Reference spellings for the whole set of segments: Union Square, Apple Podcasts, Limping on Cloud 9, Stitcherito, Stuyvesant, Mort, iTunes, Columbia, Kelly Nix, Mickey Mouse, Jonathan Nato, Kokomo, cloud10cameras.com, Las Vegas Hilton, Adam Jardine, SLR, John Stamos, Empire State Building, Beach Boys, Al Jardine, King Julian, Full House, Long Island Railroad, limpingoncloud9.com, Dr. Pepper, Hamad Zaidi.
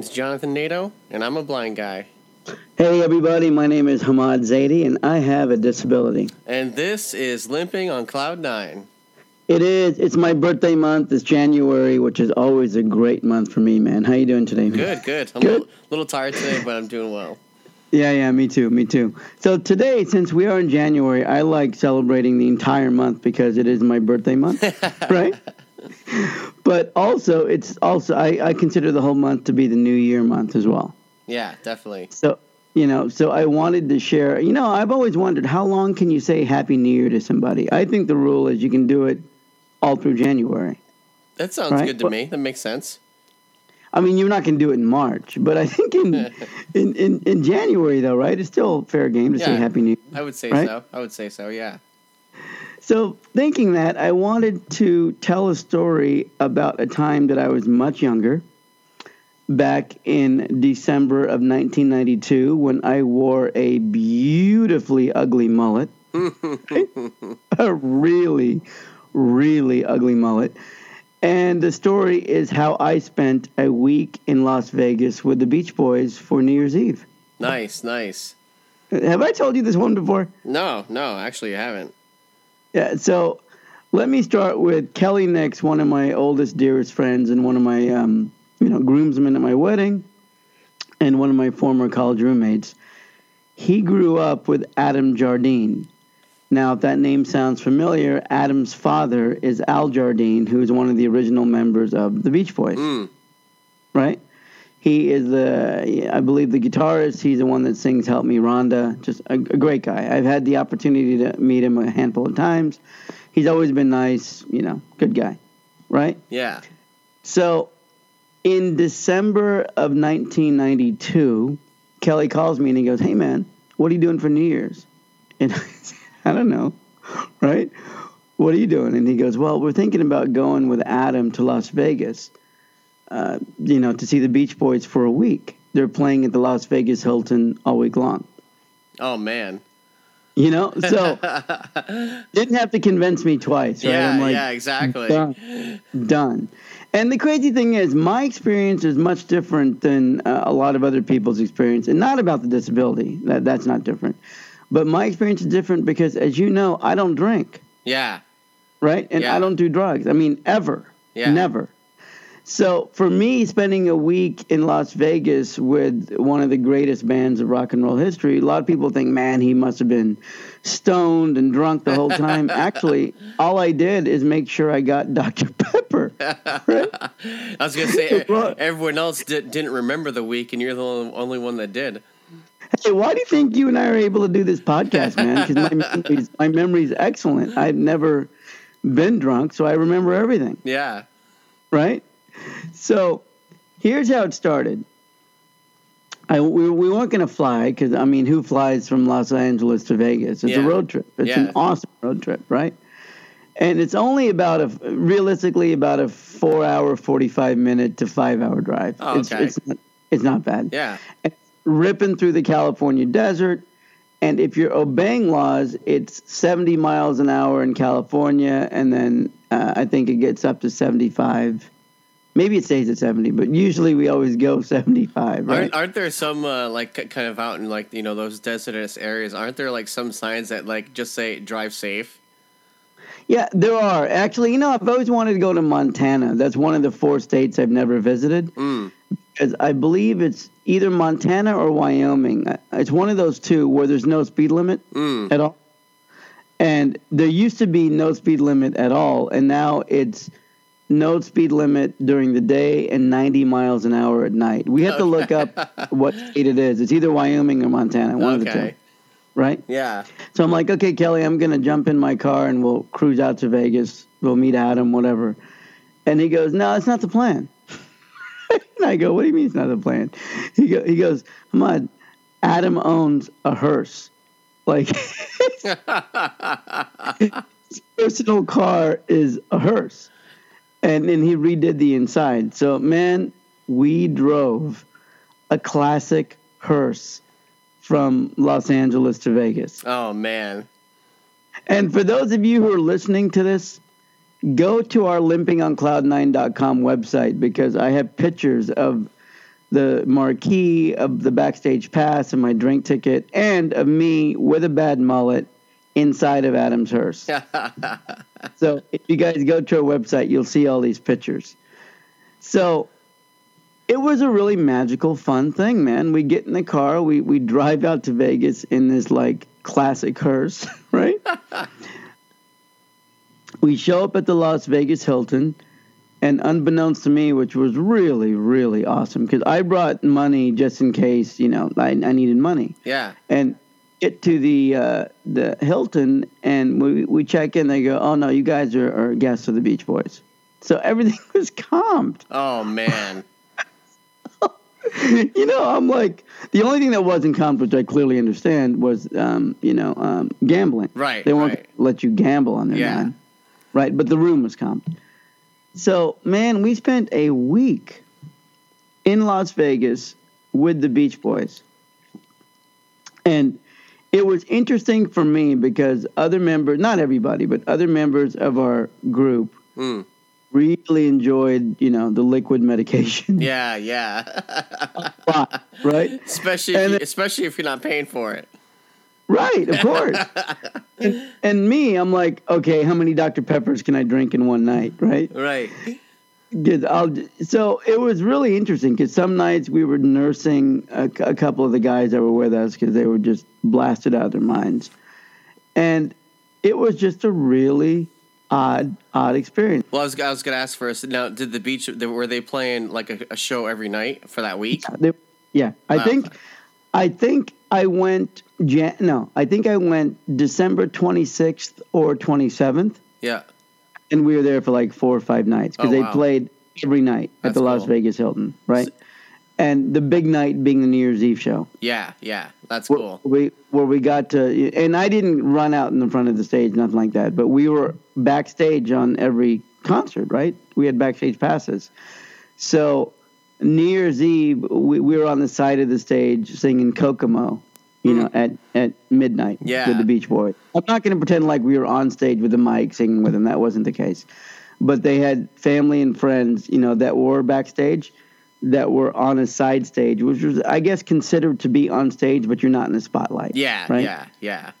name's Jonathan Nato, and I'm a blind guy. Hey, everybody. My name is Hamad Zaidi, and I have a disability. And this is Limping on Cloud 9. It is. It's my birthday month. It's January, which is always a great month for me, man. How you doing today, man? Good. I'm a little tired today, but I'm doing well. Yeah, me too. So today, since we are in January, I like celebrating the entire month because it is my birthday month, right? But also, I consider the whole month to be the New Year month as well. Yeah, definitely. So, so I wanted to share, I've always wondered how long can you say Happy New Year to somebody? I think the rule is you can do it all through January. That sounds right? Good to me. That makes sense. I mean, you're not going to do it in March, but I think in January, though, right? It's still fair game to say Happy New Year. I would say so. Yeah. So thinking that, I wanted to tell a story about a time that I was much younger, back in December of 1992, when I wore a beautifully ugly mullet. A really, really ugly mullet. And the story is how I spent a week in Las Vegas with the Beach Boys for New Year's Eve. Nice. Have I told you this one before? No, actually you haven't. Yeah, so let me start with Kelly Nix, one of my oldest, dearest friends and one of my, groomsmen at my wedding and one of my former college roommates. He grew up with Adam Jardine. Now, if that name sounds familiar, Adam's father is Al Jardine, who is one of the original members of the Beach Boys, right? He is, I believe, the guitarist. He's the one that sings Help Me, Rhonda. Just a great guy. I've had the opportunity to meet him a handful of times. He's always been nice, good guy, right? Yeah. So in December of 1992, Kelly calls me and he goes, "Hey, man, what are you doing for New Year's?" And I said, "I don't know, right? What are you doing?" And he goes, "Well, we're thinking about going with Adam to Las Vegas, to see the Beach Boys for a week. They're playing at the Las Vegas Hilton all week long." Oh, man. So didn't have to convince me twice, right? Yeah, I'm like, yeah, exactly. Done. And the crazy thing is my experience is much different than a lot of other people's experience, and not about the disability. That's not different. But my experience is different because, as you know, I don't drink. Yeah. Right? And I don't do drugs. I mean, ever. Yeah. Never. So for me, spending a week in Las Vegas with one of the greatest bands of rock and roll history, a lot of people think, man, he must have been stoned and drunk the whole time. Actually, all I did is make sure I got Dr. Pepper. Right? I was going to say, everyone else didn't remember the week, and you're the only one that did. Hey, why do you think you and I are able to do this podcast, man? Because my memory is excellent. I've never been drunk, so I remember everything. Yeah. Right? So here's how it started. We weren't going to fly because, I mean, who flies from Los Angeles to Vegas? It's a road trip. It's an awesome road trip, right? And it's only realistically about a 4-hour, 45-minute to 5-hour drive. Oh, okay. It's not bad. Yeah. And ripping through the California desert, and if you're obeying laws, it's 70 miles an hour in California, and then I think it gets up to 75. Maybe it stays at 70, but usually we always go 75, right? Aren't there some, kind of out in, those desertous areas, aren't there, some signs that, just say, drive safe? Yeah, there are. Actually, I've always wanted to go to Montana. That's one of the 4 states I've never visited. Mm. Because I believe it's either Montana or Wyoming. It's one of those two where there's no speed limit at all. And there used to be no speed limit at all, and now it's no speed limit during the day and 90 miles an hour at night. We have to look up what state it is. It's either Wyoming or Montana, one of the two. Right? Yeah. So I'm like, okay, Kelly, I'm going to jump in my car and we'll cruise out to Vegas. We'll meet Adam, whatever. And he goes, "No, it's not the plan." And I go, "What do you mean it's not the plan?" He goes, "Hamad, Adam owns a hearse. His personal car is a hearse." And then he redid the inside. So, man, we drove a classic hearse from Los Angeles to Vegas. Oh, man. And for those of you who are listening to this, go to our limpingoncloud9.com website because I have pictures of the marquee of the backstage pass and my drink ticket, and of me with a bad mullet inside of Adam's hearse. So if you guys go to our website, you'll see all these pictures. So it was a really magical, fun thing, man. We get in the car, we drive out to Vegas in this like classic hearse, right? We show up at the Las Vegas Hilton, and unbeknownst to me, which was really, really awesome, because I brought money just in case, you know, I needed money. Yeah. And get to the Hilton, and we check in. They go, oh, no, you guys are guests of the Beach Boys. So everything was comped. Oh, man. You know, I'm like, the only thing that wasn't comped, which I clearly understand, was, gambling. Right. They won't let you gamble on their man. Right, but the room was comped. So, man, we spent a week in Las Vegas with the Beach Boys. And it was interesting for me because other members, not everybody, but other members of our group really enjoyed, you know, the liquid medication. Yeah, yeah. A lot, right? Especially if you're not paying for it. Right, of course. and me, I'm like, okay, how many Dr. Peppers can I drink in one night, right? Right. So it was really interesting because some nights we were nursing a couple of the guys that were with us because they were just blasted out of their minds. And it was just a really odd experience. Well, I was going to ask first, now, did the Beach, were they playing like a show every night for that week? Yeah. I think I went December 26th or 27th. Yeah. And we were there for like 4 or 5 nights because they played every night at the Las Vegas Hilton, right? And the big night being the New Year's Eve show. Yeah, that's cool. Where we got to, and I didn't run out in the front of the stage, nothing like that, but we were backstage on every concert, right? We had backstage passes. So New Year's Eve, we were on the side of the stage singing Kokomo, you know, at midnight with the Beach Boys. I'm not going to pretend like we were on stage with the mic singing with them. That wasn't the case. But they had family and friends, you know, that were backstage that were on a side stage, which was, I guess, considered to be on stage, but you're not in the spotlight. Yeah, right? Yeah.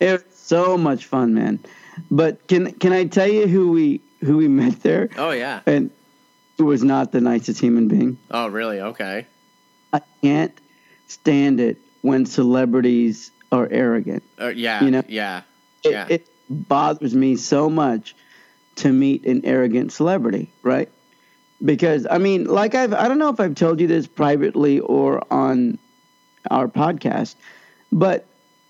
It was so much fun, man. But can I tell you who we met there? Oh, yeah. And who was not the nicest human being. Oh, really? Okay. I can't stand it when celebrities are arrogant. Yeah, you know? Yeah. It bothers me so much to meet an arrogant celebrity, right? Because, I mean, like I don't know if I've told you this privately or on our podcast, but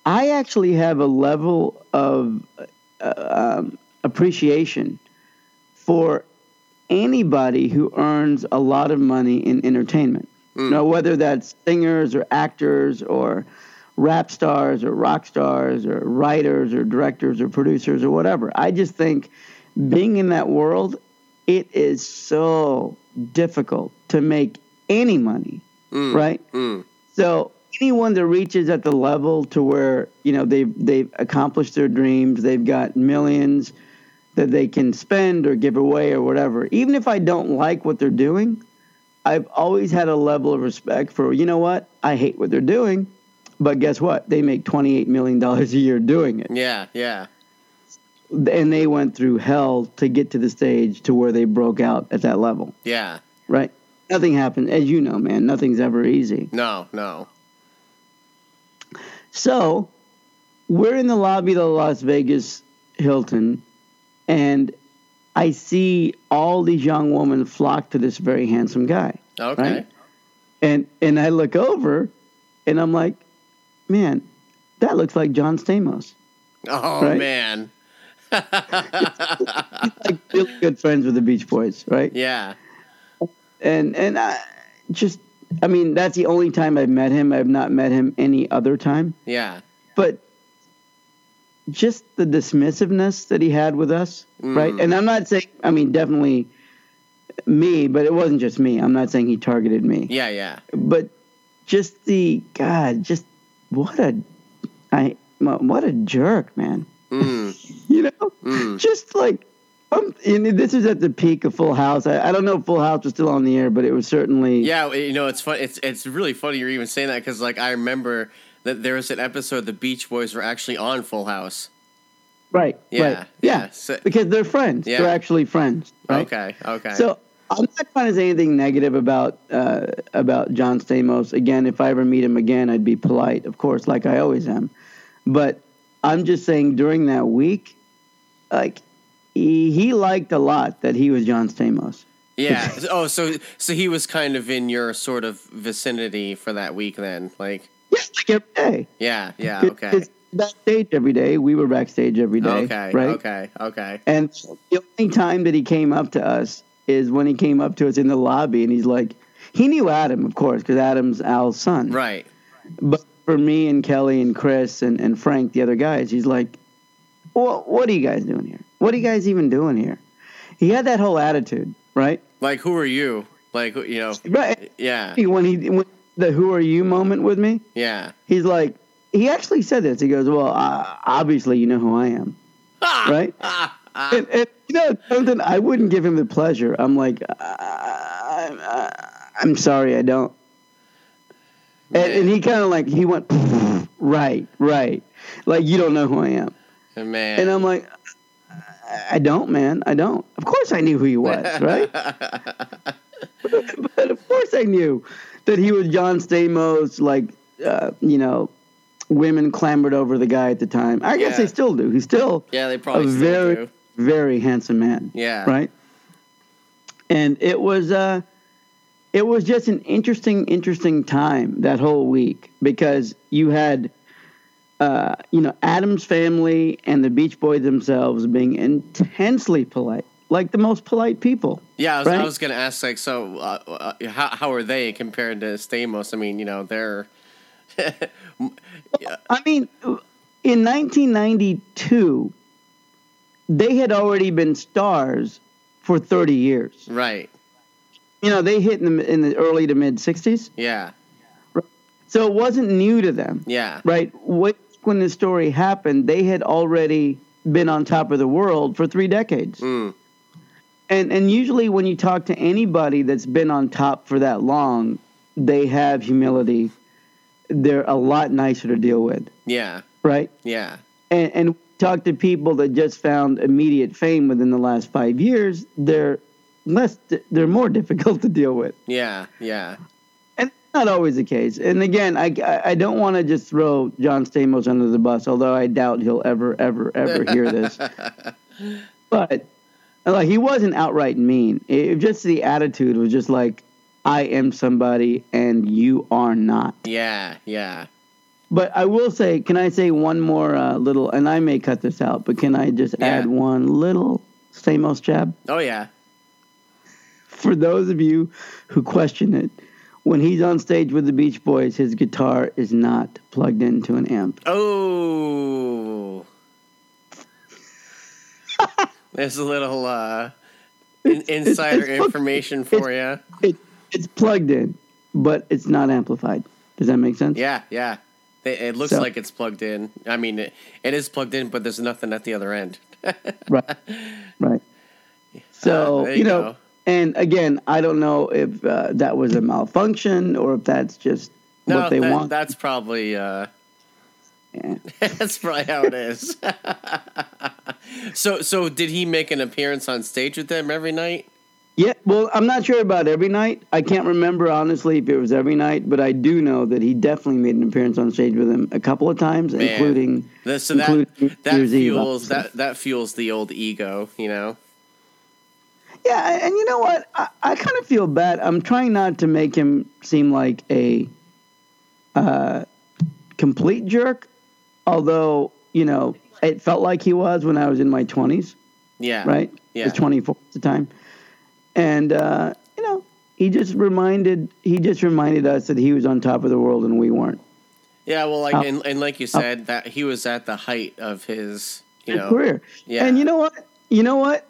I actually have a level of appreciation for anybody who earns a lot of money in entertainment. You know, whether that's singers or actors or rap stars or rock stars or writers or directors or producers or whatever. I just think being in that world, it is so difficult to make any money, right? So anyone that reaches at the level to where, you know, they've accomplished their dreams, they've got millions that they can spend or give away or whatever. Even if I don't like what they're doing, I've always had a level of respect for, you know what? I hate what they're doing, but guess what? They make $28 million a year doing it. Yeah. And they went through hell to get to the stage to where they broke out at that level. Yeah. Right? Nothing happened. As you know, man, nothing's ever easy. No. So we're in the lobby of the Las Vegas Hilton, and I see all these young women flock to this very handsome guy. Okay. Right? And I look over, and I'm like, man, that looks like John Stamos. Oh, right? Man. Like really good friends with the Beach Boys, right? Yeah. And I mean, that's the only time I've met him. I've not met him any other time. Yeah. But just the dismissiveness that he had with us, right? And I'm not saying, I mean, definitely me, but it wasn't just me. I'm not saying he targeted me. Yeah. But just what a jerk, man. You know? Just like, And this is at the peak of Full House. I don't know if Full House was still on the air, but it was certainly. Yeah, you know, it's fun. It's really funny you're even saying that because, like, I remember that there was an episode the Beach Boys were actually on Full House. Right. Yeah. Right. Yeah. So, because they're friends. Yeah. They're actually friends. Right? Okay. Okay. So I'm not trying to say anything negative about John Stamos. Again, if I ever meet him again, I'd be polite, of course, like I always am. But I'm just saying during that week, like. He liked a lot that he was John Stamos. Yeah. Oh, so he was kind of in your sort of vicinity for that week then, like. Yeah, like every day. Yeah. Yeah. Okay. Backstage every day. We were backstage every day. Okay. Right? Okay. Okay. And the only time that he came up to us is when he came up to us in the lobby, and he's like, he knew Adam, of course, because Adam's Al's son. Right. But for me and Kelly and Chris and Frank, the other guys, he's like, what are you guys doing here? What are you guys even doing here? He had that whole attitude, right? Like, who are you? Like, you know, right. Yeah. When the who are you moment with me, yeah. He's like, he actually said this. He goes, well, obviously you know who I am, right? And you know, something I wouldn't give him the pleasure. I'm like, I'm sorry, I don't. And he kind of like, he went, right. Like, you don't know who I am. Man. And I'm like, I don't, man. I don't. Of course I knew who he was, right? But of course I knew that he was John Stamos, like, you know, women clambered over the guy at the time. I guess they still do. He's still they probably a still very, do. Very handsome man. Yeah. Right? And it was just an interesting time that whole week because you had – you know, Adam's family and the Beach Boys themselves being intensely polite, like the most polite people. Yeah, right? I was going to ask, like, so how are they compared to Stamos? I mean, you know, they're... I mean, in 1992, they had already been stars for 30 years. Right. You know, they hit in the early to mid-'60s. Yeah. Right? So it wasn't new to them. Yeah. Right? When this story happened, they had already been on top of the world for 3 decades. Mm. And usually when you talk to anybody that's been on top for that long, they have humility. They're a lot nicer to deal with. Yeah. Right? Yeah. And talk to people that just found immediate fame within the last 5 years, they're more difficult to deal with. Yeah, yeah. Not always the case. And again, I don't want to just throw John Stamos under the bus, although I doubt he'll ever hear this. But like, he wasn't outright mean. It just the attitude was just like, I am somebody and you are not. Yeah, yeah. But I will say, can I say one more little, and I may cut this out, but can I just add one little Stamos jab? Oh, yeah. For those of you who question it, when he's on stage with the Beach Boys, his guitar is not plugged into an amp. Oh. There's a little insider information for you. It's plugged in, but it's not amplified. Does that make sense? Yeah, yeah. It looks like it's plugged in. I mean, it is plugged in, but there's nothing at the other end. Right. So, you know. Go. And again, I don't know if that was a malfunction or if that's just what they want. That's probably that's probably how it is. So did he make an appearance on stage with them every night? Yeah, well, I'm not sure about every night. I can't remember honestly if it was every night, but I do know that he definitely made an appearance on stage with them a couple of times, including that fuels the old ego, you know. Yeah, and you know what? I kind of feel bad. I'm trying not to make him seem like a complete jerk, although, you know, it felt like he was when I was in my 20s. Yeah. Right? Yeah. I was 24 at the time. And, you know, he just reminded us that he was on top of the world and we weren't. Yeah, well, like and like you said, that he was at the height of his, career. Yeah. And you know what?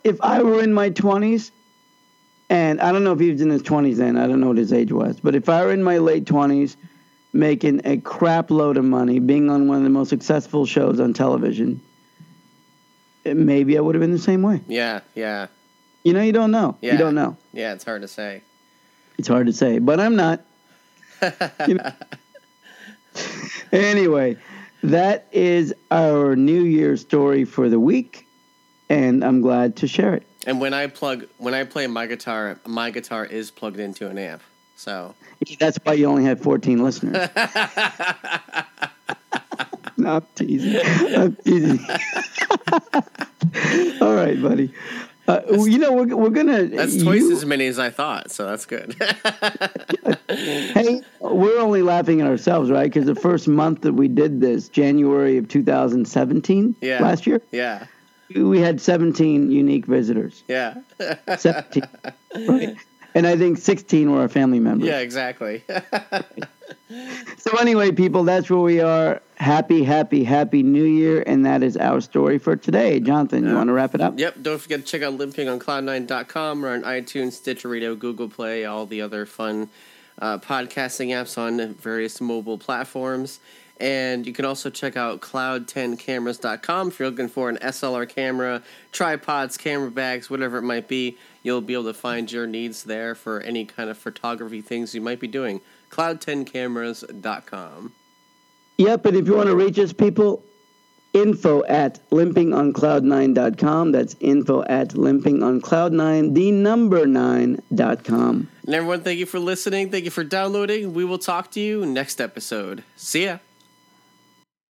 If I were in my 20s, and I don't know if he was in his 20s then, I don't know what his age was, but if I were in my late 20s making a crap load of money, being on one of the most successful shows on television, maybe I would have been the same way. Yeah, yeah. You know, you don't know. Yeah. You don't know. Yeah, it's hard to say. It's hard to say, but I'm not. You know? Anyway, that is our New Year's story for the week, and I'm glad to share it. And when I play my guitar is plugged into an amp. So that's why you only have 14 listeners. No, I'm teasing. I'm teasing. All right, buddy. You know, we're gonna. That's twice as many as I thought, so that's good. Hey, we're only laughing at ourselves, right? Because the first month that we did this, January of 2017, last year, we had 17 unique visitors. Yeah, 17. Right? And I think 16 were our family members. Yeah, exactly. So anyway, people, that's where we are. Happy, happy, happy New Year. And that is our story for today. Jonathan, you want to wrap it up? Yep. Don't forget to check out limpingoncloud9.com or on iTunes, Stitcherito, Google Play, all the other fun podcasting apps on various mobile platforms. And you can also check out cloud10cameras.com if you're looking for an SLR camera, tripods, camera bags, whatever it might be. You'll be able to find your needs there for any kind of photography things you might be doing. cloud10cameras.com. Yep, but if you want to reach us, people, info@limpingoncloud9.com. That's info@limpingoncloud9, the number 9.com. And everyone, thank you for listening. Thank you for downloading. We will talk to you next episode. See ya.